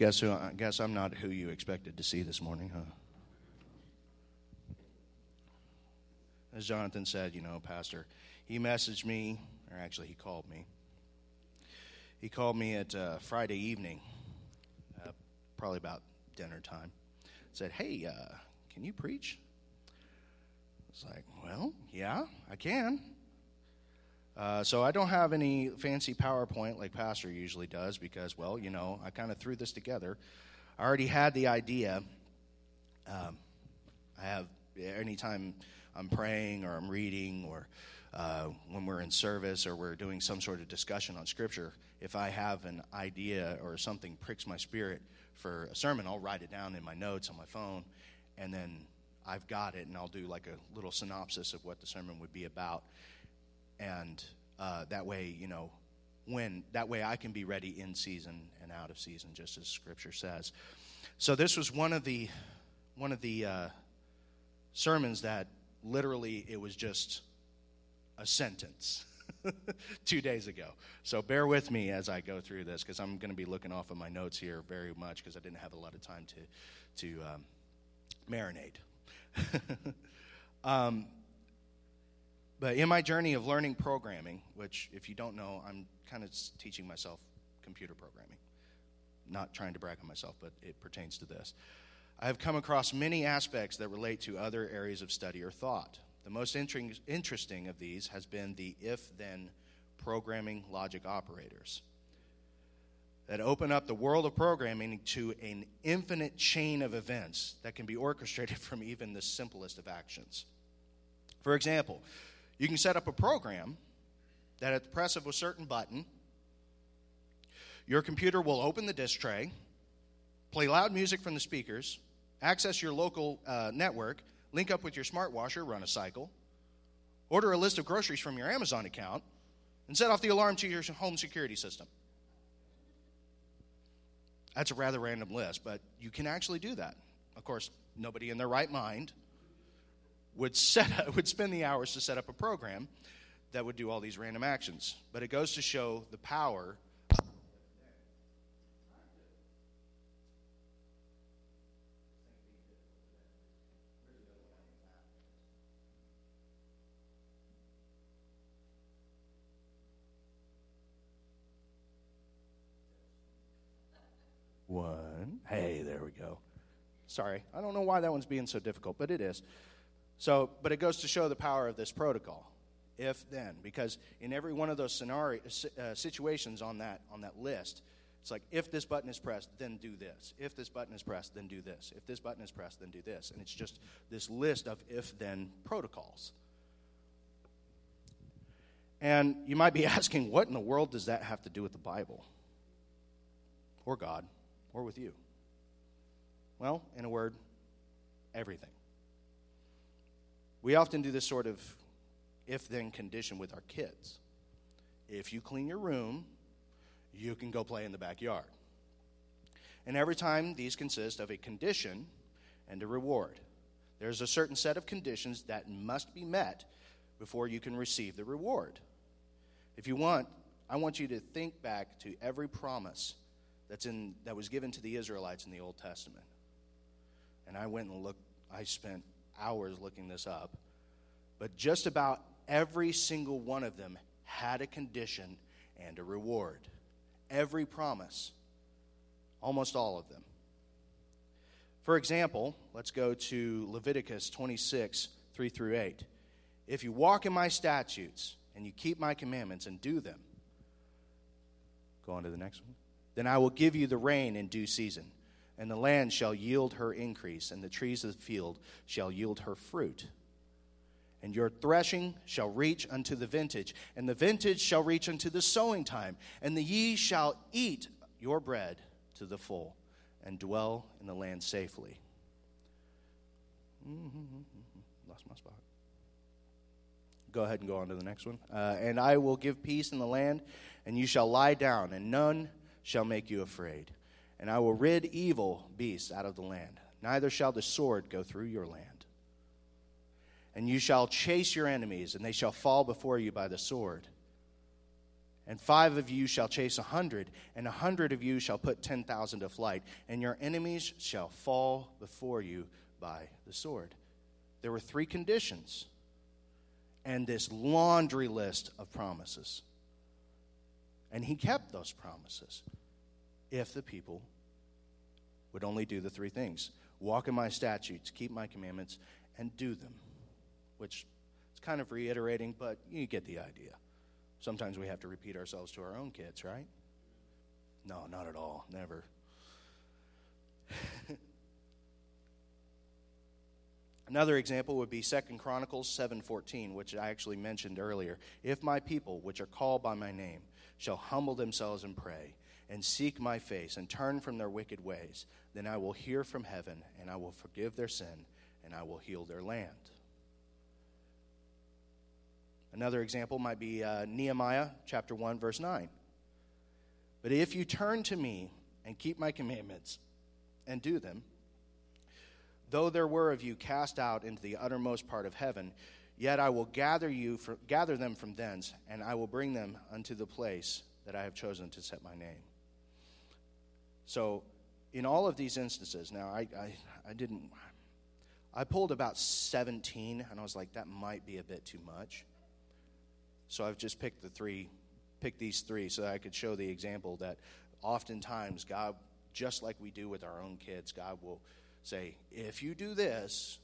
Guess I'm not who you expected to see this morning, huh? As Jonathan said, you know, Pastor, he messaged me, or actually he called me. He called me at Friday evening, probably about dinner time. Said, hey, can you preach? I was like, well, yeah, I can. So I don't have any fancy PowerPoint like Pastor usually does because, well, you know, I kind of threw this together. I already had the idea. I have, anytime I'm praying or I'm reading or when we're in service or we're doing some sort of discussion on Scripture, if I have an idea or something pricks my spirit for a sermon, I'll write it down in my notes on my phone, and then I've got it, and I'll do like a little synopsis of what the sermon would be about. And that way, you know, I can be ready in season and out of season, just as Scripture says. So this was one of the sermons that literally it was just a sentence 2 days ago. So bear with me as I go through this because I'm going to be looking off of my notes here very much because I didn't have a lot of time to marinate. But in my journey of learning programming, which if you don't know, I'm kind of teaching myself computer programming. Not trying to brag on myself, but it pertains to this. I have come across many aspects that relate to other areas of study or thought. The most interesting of these has been the if-then programming logic operators that open up the world of programming to an infinite chain of events that can be orchestrated from even the simplest of actions. For example, you can set up a program that at the press of a certain button, your computer will open the disk tray, play loud music from the speakers, access your local network, link up with your smart washer, run a cycle, order a list of groceries from your Amazon account, and set off the alarm to your home security system. That's a rather random list, but you can actually do that. Of course, nobody in their right mind would spend the hours to set up a program that would do all these random actions. But it goes to show the power. One. Hey, there we go. Sorry, I don't know why that one's being so difficult, but it is. So, but it goes to show the power of this protocol, if then, because in every one of those situations on that list, it's like if this button is pressed, then do this. If this button is pressed, then do this. If this button is pressed, then do this. And it's just this list of if then protocols. And you might be asking, what in the world does that have to do with the Bible, or God, or with you? Well, in a word, everything. We often do this sort of if-then condition with our kids. If you clean your room, you can go play in the backyard. And every time these consist of a condition and a reward. There's a certain set of conditions that must be met before you can receive the reward. If you want, I want you to think back to every promise that was given to the Israelites in the Old Testament. And I went and looked, I spent hours looking this up, but just about every single one of them had a condition and a reward. Every promise, almost all of them. For example, let's go to Leviticus 26:3-8. If you walk in my statutes and you keep my commandments and do them, go on to the next one, then I will give you the rain in due season. And the land shall yield her increase, and the trees of the field shall yield her fruit. And your threshing shall reach unto the vintage, and the vintage shall reach unto the sowing time. And ye shall eat your bread to the full, and dwell in the land safely. Lost my spot. Go ahead and go on to the next one. And I will give peace in the land, and you shall lie down, and none shall make you afraid. And I will rid evil beasts out of the land. Neither shall the sword go through your land. And you shall chase your enemies, and they shall fall before you by the sword. And 5 of you shall chase 100, and 100 of you shall put 10,000 to flight, and your enemies shall fall before you by the sword. There were 3 conditions and this laundry list of promises. And he kept those promises if the people would only do the 3 things. Walk in my statutes, keep my commandments, and do them. Which is kind of reiterating, but you get the idea. Sometimes we have to repeat ourselves to our own kids, right? No, not at all. Never. Another example would be 2 Chronicles 7:14, which I actually mentioned earlier. If my people, which are called by my name, shall humble themselves and pray, and seek my face, and turn from their wicked ways, then I will hear from heaven, and I will forgive their sin, and I will heal their land. Another example might be Nehemiah chapter 1, verse 9. But if you turn to me and keep my commandments and do them, though there were of you cast out into the uttermost part of heaven, yet I will gather them from thence, and I will bring them unto the place that I have chosen to set my name. So in all of these instances, now I pulled about 17, and I was like, that might be a bit too much. So I've just picked these three so that I could show the example that oftentimes God, just like we do with our own kids, God will say, if you do this,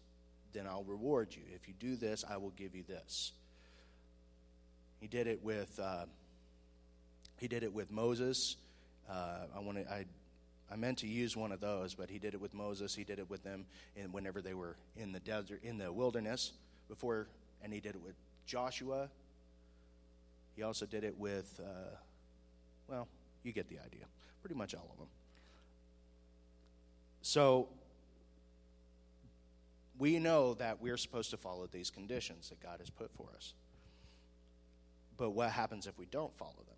then I'll reward you. If you do this, I will give you this. He did it with Moses. I meant to use one of those, but he did it with Moses. He did it with them whenever they were in the desert, in the wilderness before, and he did it with Joshua. He also did it with, you get the idea. Pretty much all of them. So we know that we're supposed to follow these conditions that God has put for us. But what happens if we don't follow them?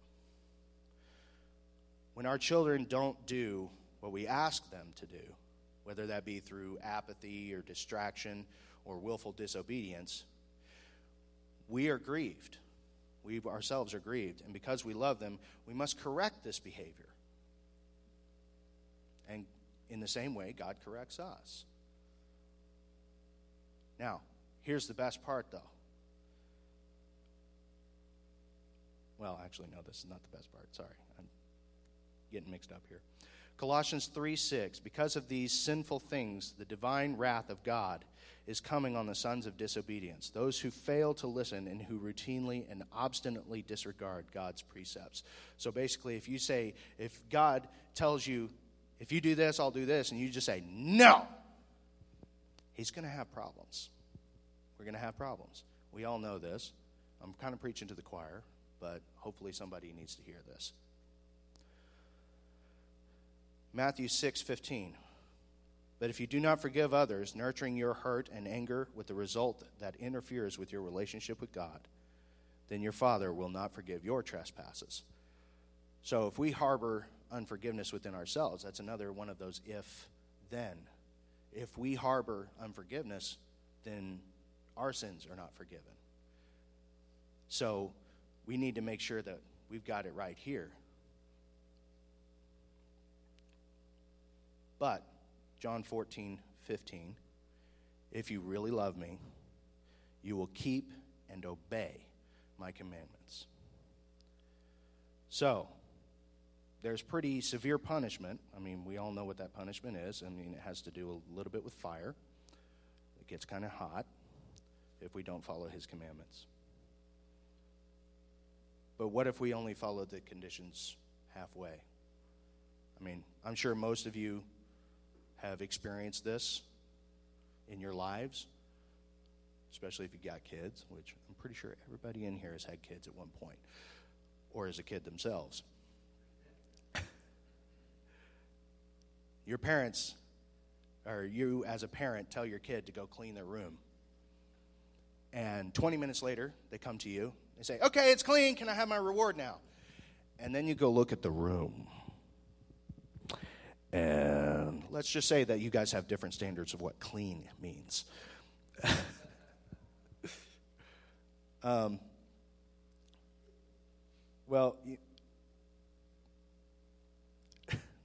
When our children don't do what we ask them to do, whether that be through apathy or distraction or willful disobedience, we are grieved. We ourselves are grieved. And because we love them, we must correct this behavior. And in the same way, God corrects us. Now, here's the best part, though. Well, actually, no, this is not the best part. Sorry, I'm getting mixed up here. Colossians 3:6, because of these sinful things, the divine wrath of God is coming on the sons of disobedience, those who fail to listen and who routinely and obstinately disregard God's precepts. So basically, if you say, if God tells you, if you do this, I'll do this, and you just say, no, he's going to have problems. We're going to have problems. We all know this. I'm kind of preaching to the choir, but hopefully somebody needs to hear this. Matthew 6:15. But if you do not forgive others, nurturing your hurt and anger with the result that interferes with your relationship with God, then your Father will not forgive your trespasses. So if we harbor unforgiveness within ourselves, that's another one of those if-then. If we harbor unforgiveness, then our sins are not forgiven. So we need to make sure that we've got it right here. But John 14:15, if you really love me, you will keep and obey my commandments. So there's pretty severe punishment. I mean, we all know what that punishment is. I mean, it has to do a little bit with fire. It gets kind of hot if we don't follow his commandments. But what if we only follow the conditions halfway? I mean, I'm sure most of you have experienced this in your lives, especially if you've got kids, which I'm pretty sure everybody in here has had kids at one point, or as a kid themselves. Your parents, or you as a parent, tell your kid to go clean their room. And 20 minutes later, they come to you. They say, okay, it's clean. Can I have my reward now? And then you go look at the room. And let's just say that you guys have different standards of what clean means. Well,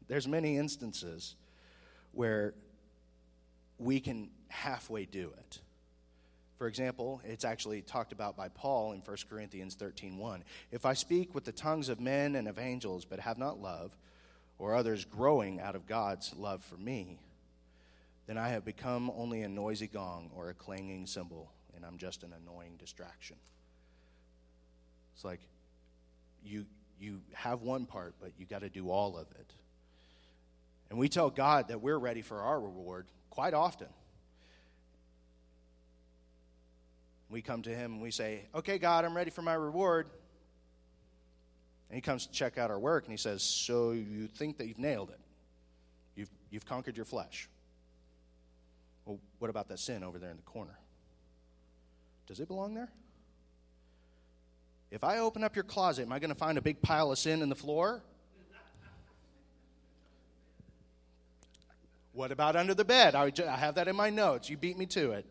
there's many instances where we can halfway do it. For example, it's actually talked about by Paul in 1 Corinthians 13:1. If I speak with the tongues of men and of angels, but have not love, or others growing out of God's love for me, then I have become only a noisy gong or a clanging cymbal, and I'm just an annoying distraction. It's like you have one part, but you got to do all of it. And we tell God that we're ready for our reward quite often. We come to him and we say, okay, God, I'm ready for my reward. And he comes to check out our work and he says, so you think that you've nailed it. You've conquered your flesh. Well, what about that sin over there in the corner? Does it belong there? If I open up your closet, am I going to find a big pile of sin in the floor? What about under the bed? I have that in my notes. You beat me to it.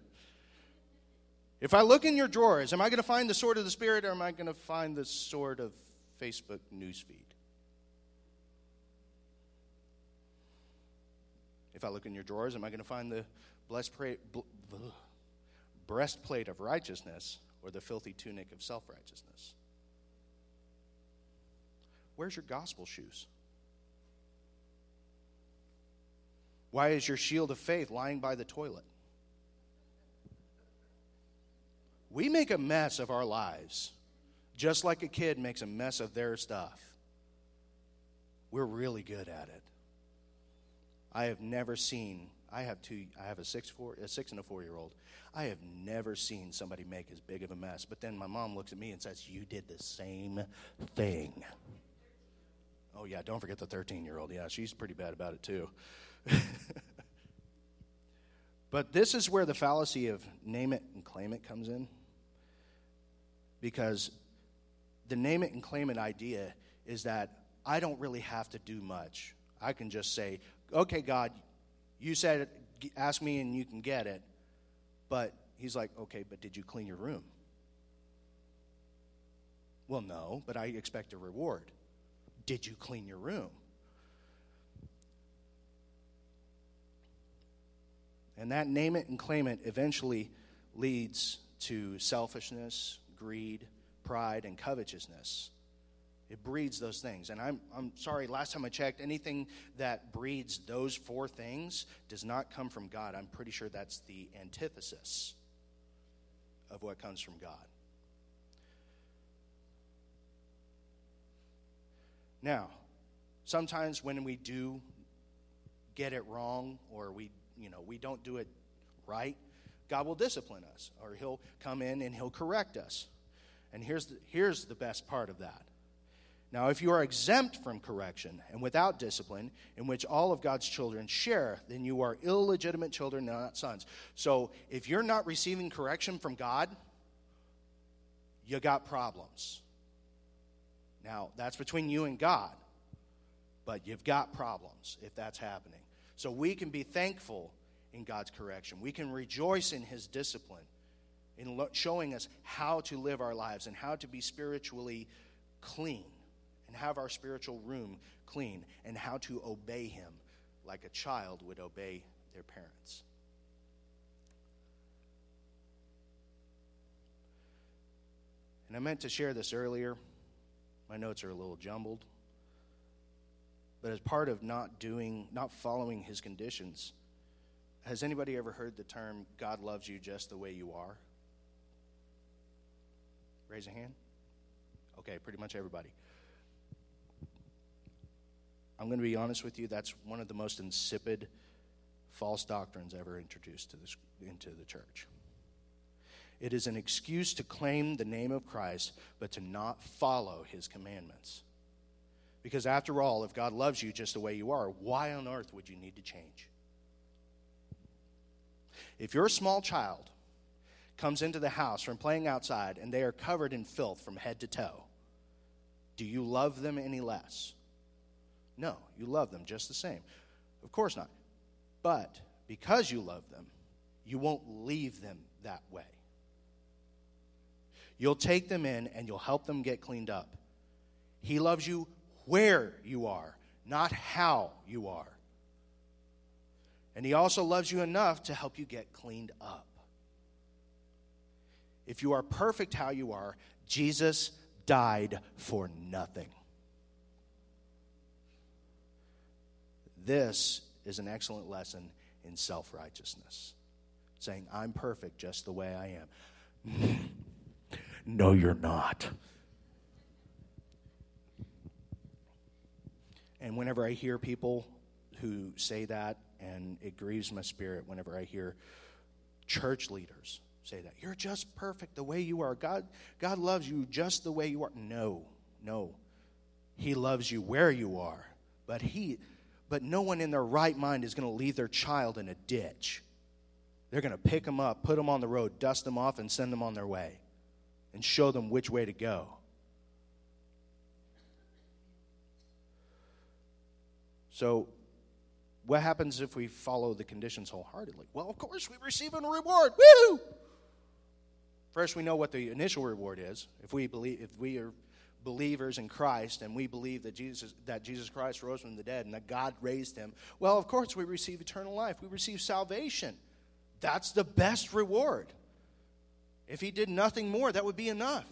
If I look in your drawers, am I going to find the sword of the Spirit, or am I going to find the sword of Facebook newsfeed? If I look in your drawers, am I going to find the breastplate of righteousness or the filthy tunic of self-righteousness? Where's your gospel shoes? Why is your shield of faith lying by the toilet? We make a mess of our lives, just like a kid makes a mess of their stuff. We're really good at it. I have a 6 and a 4-year-old. I have never seen somebody make as big of a mess. But then my mom looks at me and says, "You did the same thing." Oh yeah, don't forget the 13-year-old. Yeah, she's pretty bad about it too. But this is where the fallacy of name it and claim it comes in. Because the name it and claim it idea is that I don't really have to do much. I can just say, okay, God, you said it, ask me and you can get it. But he's like, okay, but did you clean your room? Well, no, but I expect a reward. Did you clean your room? And that name it and claim it eventually leads to selfishness, greed, pride, and covetousness. It breeds those things. And I'm sorry, last time I checked, anything that breeds those four things does not come from God. I'm pretty sure that's the antithesis of what comes from God. Now, sometimes when we do get it wrong, or we don't do it right, God will discipline us, or he'll come in and he'll correct us. And here's the best part of that. Now, if you are exempt from correction and without discipline, in which all of God's children share, then you are illegitimate children, not sons. So if you're not receiving correction from God, you got problems. Now, that's between you and God, but you've got problems if that's happening. So we can be thankful in God's correction. We can rejoice in his discipline, in showing us how to live our lives and how to be spiritually clean and have our spiritual room clean, and how to obey him like a child would obey their parents. And I meant to share this earlier. My notes are a little jumbled. But as part of not following his conditions, has anybody ever heard the term, God loves you just the way you are? Raise a hand. Okay, pretty much everybody. I'm going to be honest with you, that's one of the most insipid false doctrines ever introduced into the church. It is an excuse to claim the name of Christ, but to not follow his commandments. Because after all, if God loves you just the way you are, why on earth would you need to change? If your small child comes into the house from playing outside and they are covered in filth from head to toe, do you love them any less? No, you love them just the same. Of course not. But because you love them, you won't leave them that way. You'll take them in and you'll help them get cleaned up. He loves you where you are, not how you are. And he also loves you enough to help you get cleaned up. If you are perfect how you are, Jesus died for nothing. This is an excellent lesson in self-righteousness. Saying, I'm perfect just the way I am. No, you're not. And whenever I hear people who say that, and it grieves my spirit whenever I hear church leaders say that. You're just perfect the way you are. God loves you just the way you are. No. He loves you where you are. But no one in their right mind is going to leave their child in a ditch. They're going to pick them up, put them on the road, dust them off, and send them on their way. And show them which way to go. So, what happens if we follow the conditions wholeheartedly? Well, of course, we receive a reward. Woo! First, we know what the initial reward is. If we are believers in Christ and we believe that Jesus Christ rose from the dead and that God raised him, well, of course, we receive eternal life. We receive salvation. That's the best reward. If he did nothing more, that would be enough.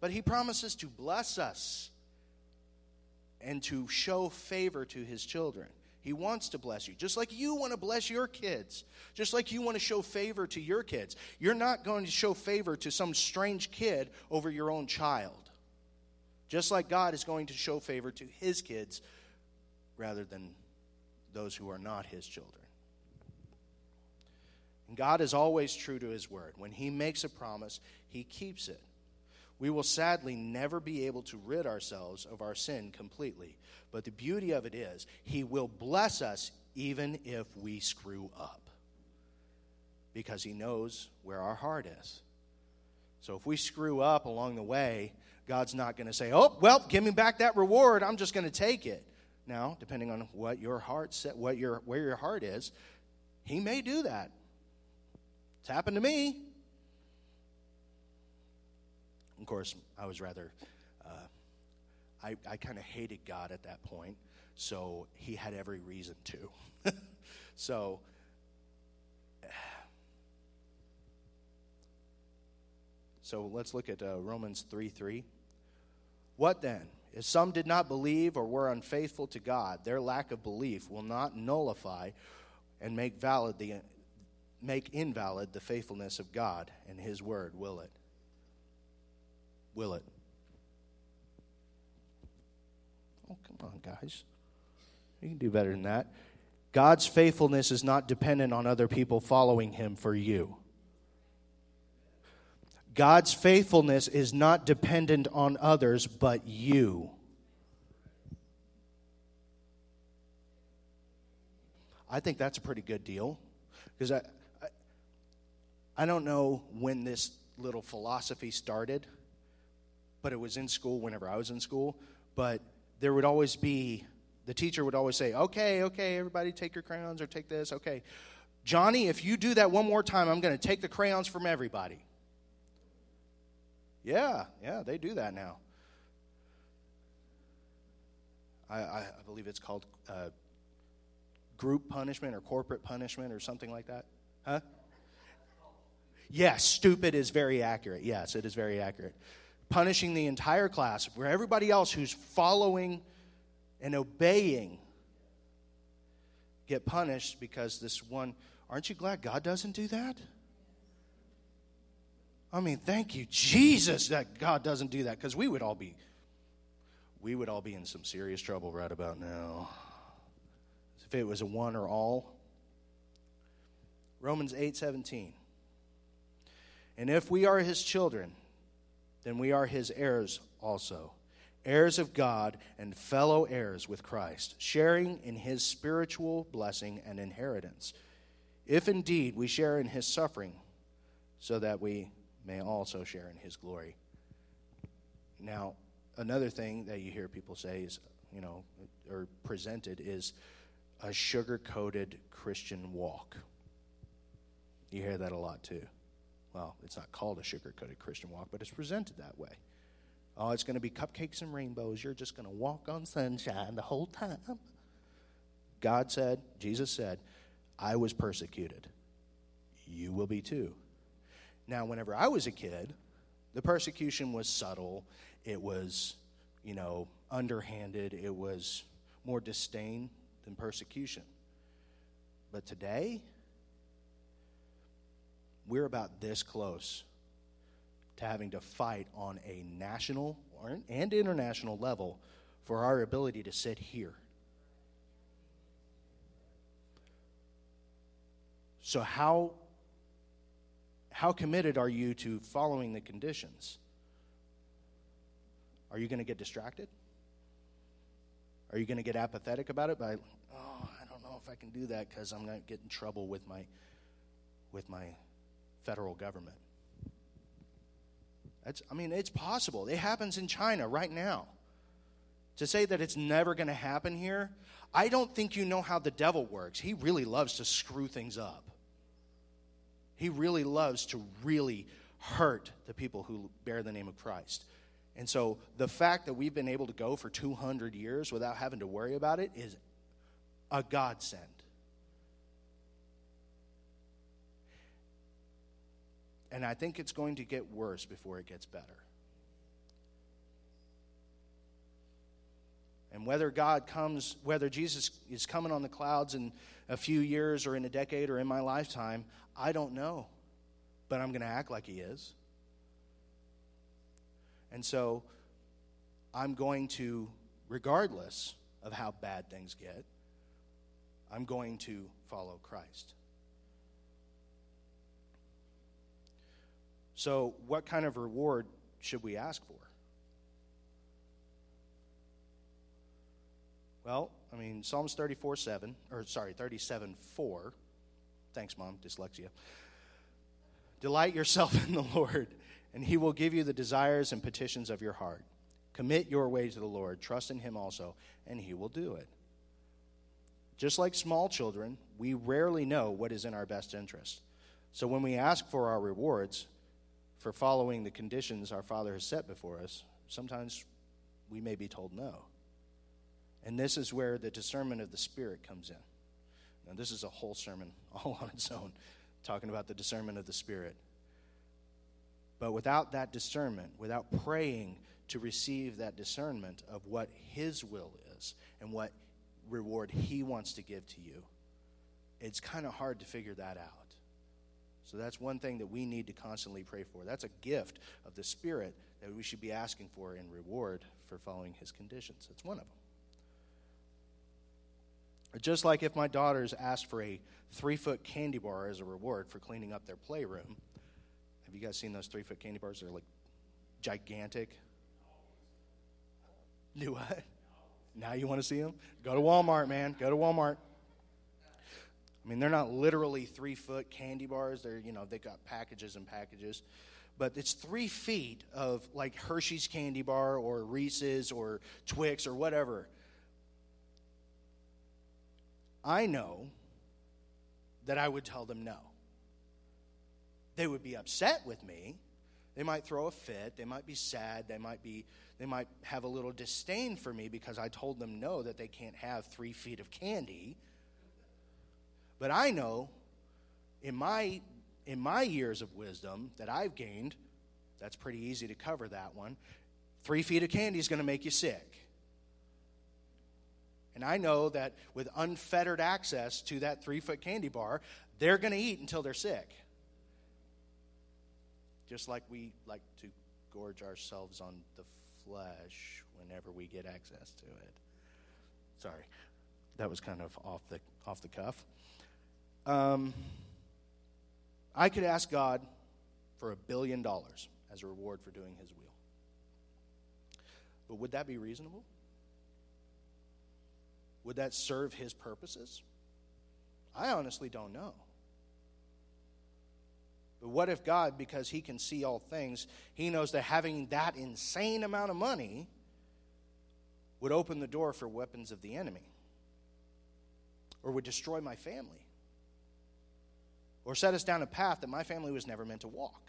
But he promises to bless us and to show favor to his children. He wants to bless you, just like you want to bless your kids, just like you want to show favor to your kids. You're not going to show favor to some strange kid over your own child, just like God is going to show favor to his kids rather than those who are not his children. And God is always true to his word. When he makes a promise, he keeps it. We will sadly never be able to rid ourselves of our sin completely. But the beauty of it is, he will bless us even if we screw up. Because he knows where our heart is. So if we screw up along the way, God's not going to say, oh, well, give me back that reward. I'm just going to take it. Now, depending on what your heart set, where your heart is, he may do that. It's happened to me. Of course, I was rather, I kind of hated God at that point, so he had every reason to. So, let's look at Romans 3:3. What then? If some did not believe or were unfaithful to God, their lack of belief will not nullify and make invalid the faithfulness of God and his word, will it? Will it? Oh, come on, guys. You can do better than that. God's faithfulness is not dependent on other people following him for you. God's faithfulness is not dependent on others but you. I think that's a pretty good deal. Because I don't know when this little philosophy started. But it was in school whenever I was in school. But there would always be, the teacher would always say, okay, everybody take your crayons or take this. Okay, Johnny, if you do that one more time, I'm going to take the crayons from everybody. Yeah, they do that now. I believe it's called group punishment or corporate punishment or something like that. Huh? Yes, stupid is very accurate. Yes, it is very accurate. Punishing the entire class, where everybody else who's following and obeying get punished because this one, aren't you glad God doesn't do that? I mean, thank you, Jesus, that God doesn't do that, because we would all be in some serious trouble right about now. If it was a one or all. Romans 8:17. And if we are his children, then we are his heirs also, heirs of God and fellow heirs with Christ, sharing in his spiritual blessing and inheritance, if indeed we share in his suffering, so that we may also share in his glory. Now, another thing that you hear people say is, or presented is a sugar-coated Christian walk. You hear that a lot too. Well, it's not called a sugar-coated Christian walk, but it's presented that way. Oh, it's going to be cupcakes and rainbows. You're just going to walk on sunshine the whole time. God said, Jesus said, I was persecuted. You will be too. Now, whenever I was a kid, the persecution was subtle. It was, underhanded. It was more disdain than persecution. But today, we're about this close to having to fight on a national and international level for our ability to sit here. So how committed are you to following the conditions? Are you going to get distracted? Are you going to get apathetic about it by, oh, I don't know if I can do that because I'm going to get in trouble with my federal government? It's possible. It happens in China right now. To say that it's never going to happen here, I don't think you know how the devil works. He really loves to screw things up. He really loves to really hurt the people who bear the name of Christ. And so the fact that we've been able to go for 200 years without having to worry about it is a godsend. And I think it's going to get worse before it gets better. And whether Jesus is coming on the clouds in a few years or in a decade or in my lifetime, I don't know. But I'm going to act like he is. And so I'm going to, regardless of how bad things get, I'm going to follow Christ. So what kind of reward should we ask for? Well, Psalms 37:4. Thanks, Mom, dyslexia. Delight yourself in the Lord, and he will give you the desires and petitions of your heart. Commit your way to the Lord. Trust in him also, and he will do it. Just like small children, we rarely know what is in our best interest. So when we ask for our rewards for following the conditions our Father has set before us, sometimes we may be told no. And this is where the discernment of the Spirit comes in. Now, this is a whole sermon all on its own, talking about the discernment of the Spirit. But without that discernment, without praying to receive that discernment of what his will is and what reward he wants to give to you, it's kind of hard to figure that out. So that's one thing that we need to constantly pray for. That's a gift of the Spirit that we should be asking for in reward for following his conditions. That's one of them. Just like if my daughters asked for a 3-foot candy bar as a reward for cleaning up their playroom. Have you guys seen those 3-foot candy bars? They're like gigantic. Do what? Now you want to see them? Go to Walmart, man. Go to Walmart. They're not literally 3-foot candy bars. They're, they've got packages and packages. But it's 3 feet of, like, Hershey's candy bar or Reese's or Twix or whatever. I know that I would tell them no. They would be upset with me. They might throw a fit. They might be sad. They might have a little disdain for me because I told them no, that they can't have 3 feet of candy. But I know in my years of wisdom that I've gained, that's pretty easy to cover that one. 3 feet of candy is going to make you sick. And I know that with unfettered access to that 3-foot candy bar, they're going to eat until they're sick. Just like we like to gorge ourselves on the flesh whenever we get access to it. Sorry, that was kind of off the cuff. I could ask God for $1 billion as a reward for doing his will. But would that be reasonable? Would that serve his purposes? I honestly don't know. But what if God, because he can see all things, he knows that having that insane amount of money would open the door for weapons of the enemy, or would destroy my family, or set us down a path that my family was never meant to walk?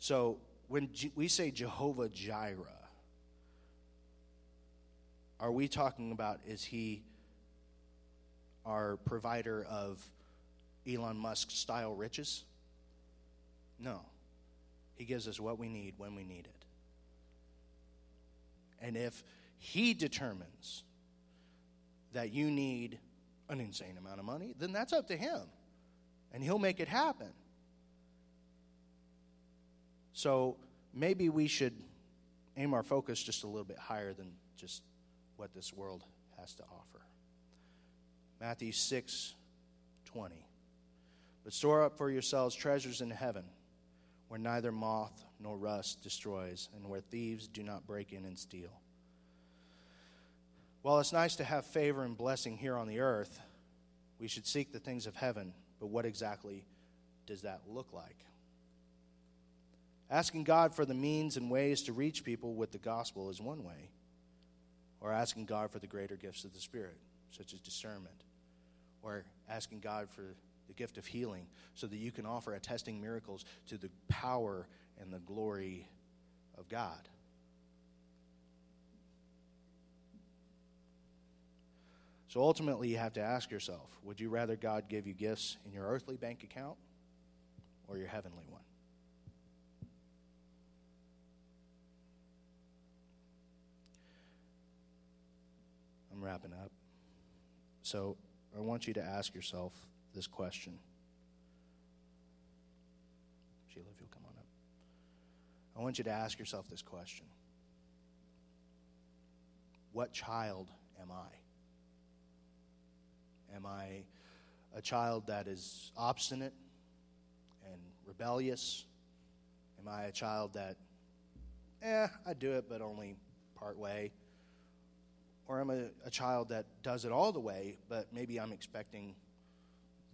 So when we say Jehovah Jireh, are we talking about, is he our provider of Elon Musk-style riches? No. He gives us what we need when we need it. And if he determines that you need an insane amount of money, then that's up to him, and he'll make it happen. So maybe we should aim our focus just a little bit higher than just what this world has to offer. Matthew 6:20. But store up for yourselves treasures in heaven, where neither moth nor rust destroys, and where thieves do not break in and steal. While it's nice to have favor and blessing here on the earth, we should seek the things of heaven. But what exactly does that look like? Asking God for the means and ways to reach people with the gospel is one way, or asking God for the greater gifts of the Spirit, such as discernment, or asking God for the gift of healing so that you can offer attesting miracles to the power and the glory of God. So ultimately, you have to ask yourself, would you rather God give you gifts in your earthly bank account or your heavenly one? I'm wrapping up. So I want you to ask yourself this question. Sheila, if you'll come on up. I want you to ask yourself this question. What child am I? Am I a child that is obstinate and rebellious? Am I a child that, I do it but only part way? Or am I a child that does it all the way, but maybe I'm expecting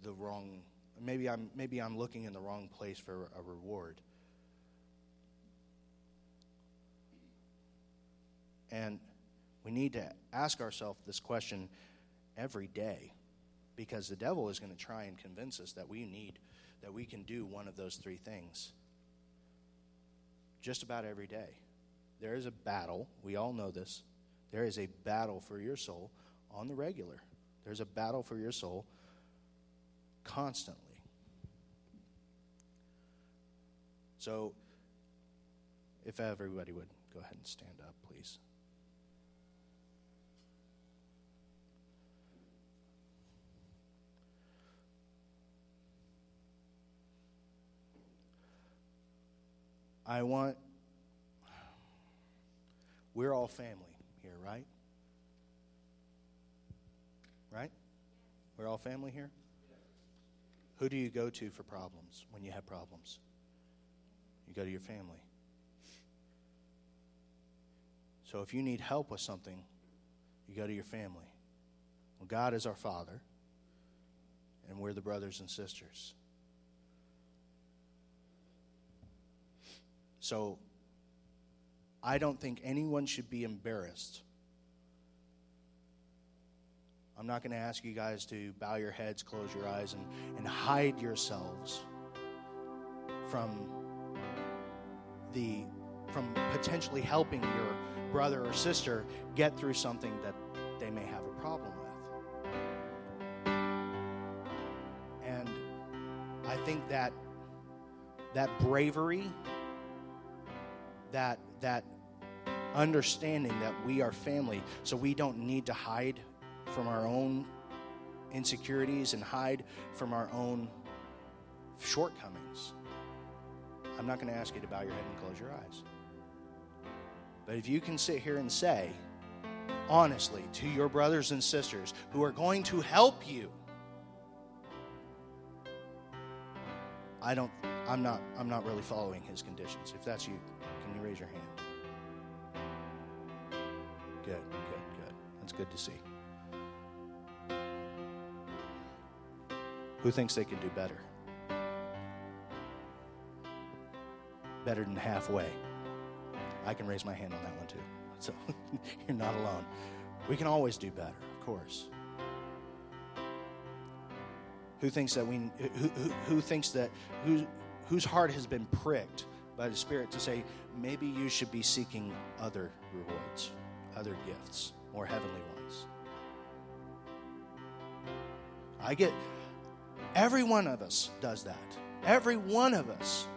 the wrong, maybe I'm looking in the wrong place for a reward. And we need to ask ourselves this question every day, because the devil is going to try and convince us that we can do one of those three things. Just about every day. There is a battle. We all know this. There is a battle for your soul on the regular. There's a battle for your soul constantly. So, if everybody would go ahead and stand up, please. We're all family here, right? Right? We're all family here? Who do you go to for problems when you have problems? You go to your family. So if you need help with something, you go to your family. Well, God is our Father, and we're the brothers and sisters. So I don't think anyone should be embarrassed. I'm not going to ask you guys to bow your heads, close your eyes, and hide yourselves from potentially helping your brother or sister get through something that they may have a problem with. And I think that bravery, that understanding that we are family, so we don't need to hide from our own insecurities and hide from our own shortcomings. I'm not going to ask you to bow your head and close your eyes. But if you can sit here and say, honestly, to your brothers and sisters who are going to help you, I'm not really following his conditions. If that's you, can you raise your hand? Good. That's good to see. Who thinks they can do better? Better than halfway. I can raise my hand on that one too. So you're not alone. We can always do better, of course. Who thinks that whose heart has been pricked by the Spirit to say, maybe you should be seeking other rewards, other gifts, more heavenly ones. Every one of us does that. Every one of us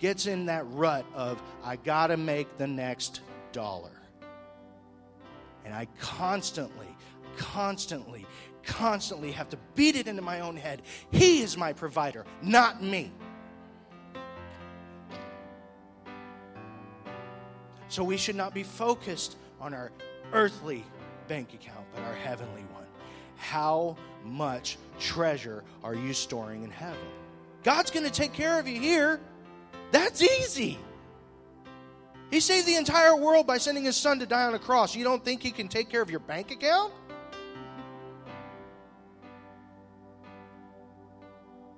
gets in that rut of, I gotta make the next dollar. And I constantly have to beat it into my own head. He is my provider, not me. So we should not be focused on our earthly bank account, but our heavenly one. How much treasure are you storing in heaven? God's going to take care of you here. That's easy. He saved the entire world by sending his son to die on a cross. You don't think he can take care of your bank account?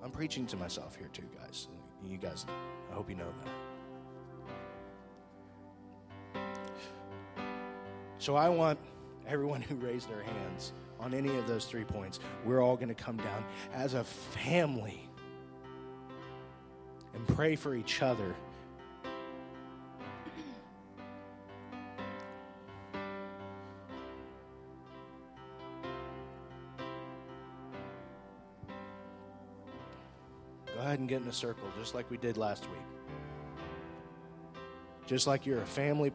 I'm preaching to myself here too, guys. You guys, I hope you know that. So I want everyone who raised their hands on any of those 3 points, we're all going to come down as a family and pray for each other. Go ahead and get in a circle, just like we did last week. Just like you're a family